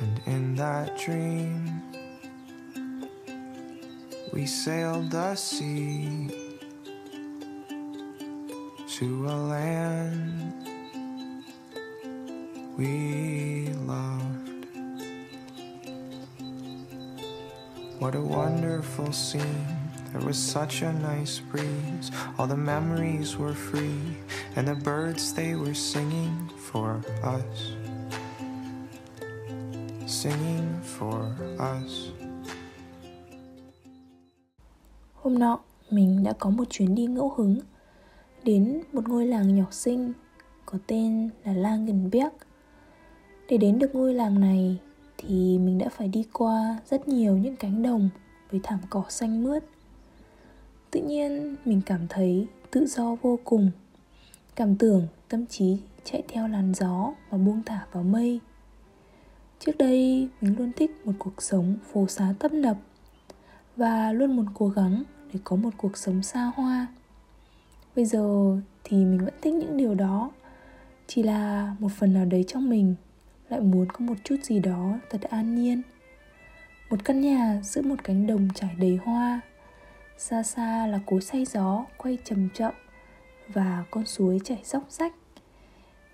And in that dream, we sailed the sea to a land we loved. What a wonderful scene. There was such a nice breeze. All the memories were free, and the birds, they were singing for us. Singing for us. Hôm nọ, mình đã có một chuyến đi ngẫu hứng đến một ngôi làng nhỏ xinh có tên là La Ngừng Béc. Để đến được ngôi làng này thì mình đã phải đi qua rất nhiều những cánh đồng với thảm cỏ xanh mướt. Tự nhiên mình cảm thấy tự do vô cùng, cảm tưởng tâm trí chạy theo làn gió và buông thả vào mây. Trước đây mình luôn thích một cuộc sống phố xá tấp nập và luôn muốn cố gắng để có một cuộc sống xa hoa. Bây giờ thì mình vẫn thích những điều đó, chỉ là một phần nào đấy trong mình lại muốn có một chút gì đó thật an nhiên. Một căn nhà giữa một cánh đồng trải đầy hoa, xa xa là cối xay gió quay chậm chậm và con suối chảy róc rách.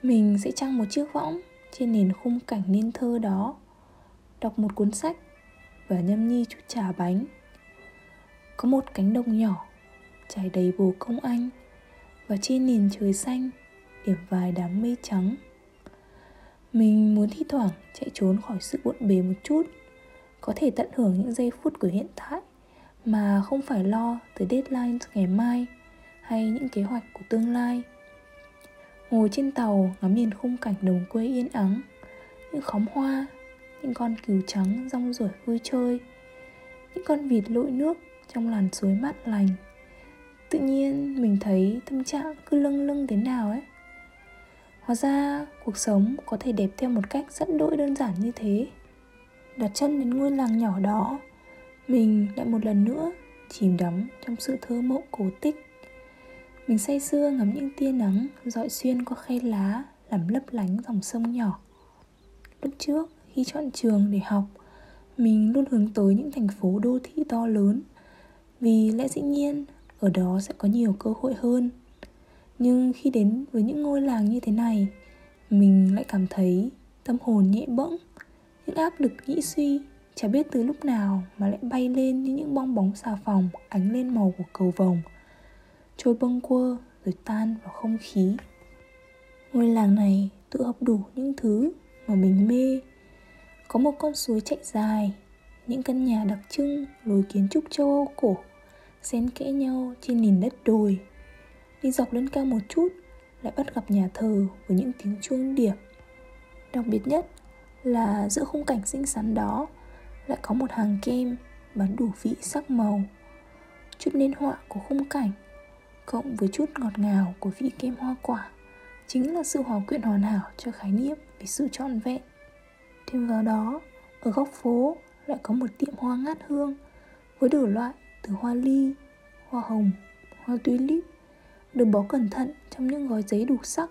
Mình sẽ trăng một chiếc võng trên nền khung cảnh nên thơ đó, đọc một cuốn sách và nhâm nhi chút trà bánh. Có một cánh đồng nhỏ trải đầy bồ công anh, và trên nền trời xanh điểm vài đám mây trắng. Mình muốn thi thoảng chạy trốn khỏi sự bộn bề một chút, có thể tận hưởng những giây phút của hiện tại mà không phải lo tới deadline ngày mai hay những kế hoạch của tương lai. Ngồi trên tàu ngắm nhìn khung cảnh đồng quê yên ắng, những khóm hoa, những con cừu trắng rong ruổi vui chơi, những con vịt lội nước trong làn suối mát lành. Tự nhiên mình thấy tâm trạng cứ lâng lâng thế nào ấy. Hóa ra cuộc sống có thể đẹp theo một cách rất đỗi đơn giản như thế. Đặt chân đến ngôi làng nhỏ đó, mình lại một lần nữa chìm đắm trong sự thơ mộng cổ tích. Mình say sưa ngắm những tia nắng rọi xuyên qua khay lá làm lấp lánh dòng sông nhỏ. Lúc trước khi chọn trường để học, mình luôn hướng tới những thành phố đô thị to lớn, vì lẽ dĩ nhiên ở đó sẽ có nhiều cơ hội hơn. Nhưng khi đến với những ngôi làng như thế này, mình lại cảm thấy tâm hồn nhẹ bẫng. Những áp lực nghĩ suy chả biết từ lúc nào mà lại bay lên như những bong bóng xà phòng ánh lên màu của cầu vồng, trôi bâng quơ rồi tan vào không khí. Ngôi làng này tự hợp đủ những thứ mà mình mê. Có một con suối chạy dài, những căn nhà đặc trưng lối kiến trúc châu Âu cổ xen kẽ nhau trên nền đất đồi. Đi dọc lên cao một chút lại bắt gặp nhà thờ với những tiếng chuông điệp. Đặc biệt nhất là giữa khung cảnh xinh xắn đó lại có một hàng kem bán đủ vị sắc màu. Chút nên họa của khung cảnh cộng với chút ngọt ngào của vị kem hoa quả chính là sự hòa quyện hoàn hảo cho khái niệm về sự trọn vẹn. Thêm vào đó, ở góc phố lại có một tiệm hoa ngát hương với đủ loại từ hoa ly, hoa hồng, hoa tulip được bó cẩn thận trong những gói giấy đủ sắc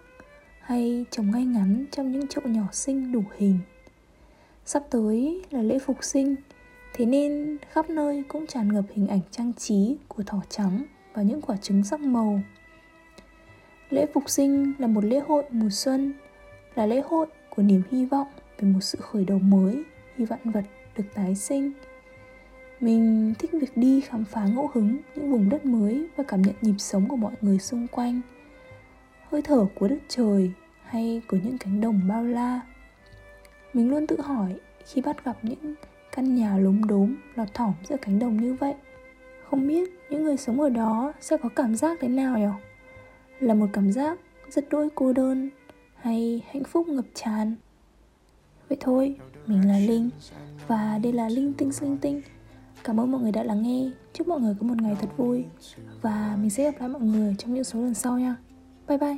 hay trồng ngay ngắn trong những chậu nhỏ xinh đủ hình. Sắp tới là lễ Phục Sinh, thế nên khắp nơi cũng tràn ngập hình ảnh trang trí của thỏ trắng và những quả trứng sắc màu. Lễ Phục Sinh là một lễ hội mùa xuân, là lễ hội của niềm hy vọng về một sự khởi đầu mới, khi vạn vật được tái sinh. Mình thích việc đi khám phá ngẫu hứng những vùng đất mới và cảm nhận nhịp sống của mọi người xung quanh, hơi thở của đất trời hay của những cánh đồng bao la. Mình luôn tự hỏi khi bắt gặp những căn nhà lốm đốm lọt thỏm giữa cánh đồng như vậy, không biết những người sống ở đó sẽ có cảm giác thế nào nhỉ? Là một cảm giác rất đỗi cô đơn hay hạnh phúc ngập tràn? Vậy thôi, mình là Linh và đây là Linh Tinh Linh Tinh. Cảm ơn mọi người đã lắng nghe. Chúc mọi người có một ngày thật vui. Và mình sẽ gặp lại mọi người trong những số lần sau nha. Bye bye.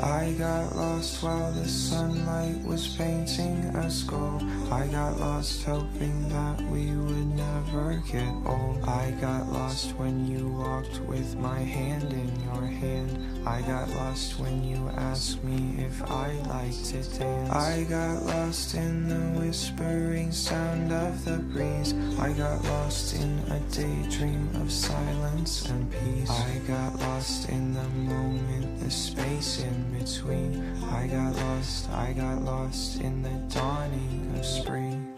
I got lost while the sunlight was painting us gold. I got lost hoping that we would never get old. I got lost when you walked with my hand in your hand. I got lost when you asked me if I liked to dance. I got lost in the whispering sound of the breeze. I got lost in a daydream of silence and peace. I got lost in the moment, the space in between. I got lost in the dawning of spring.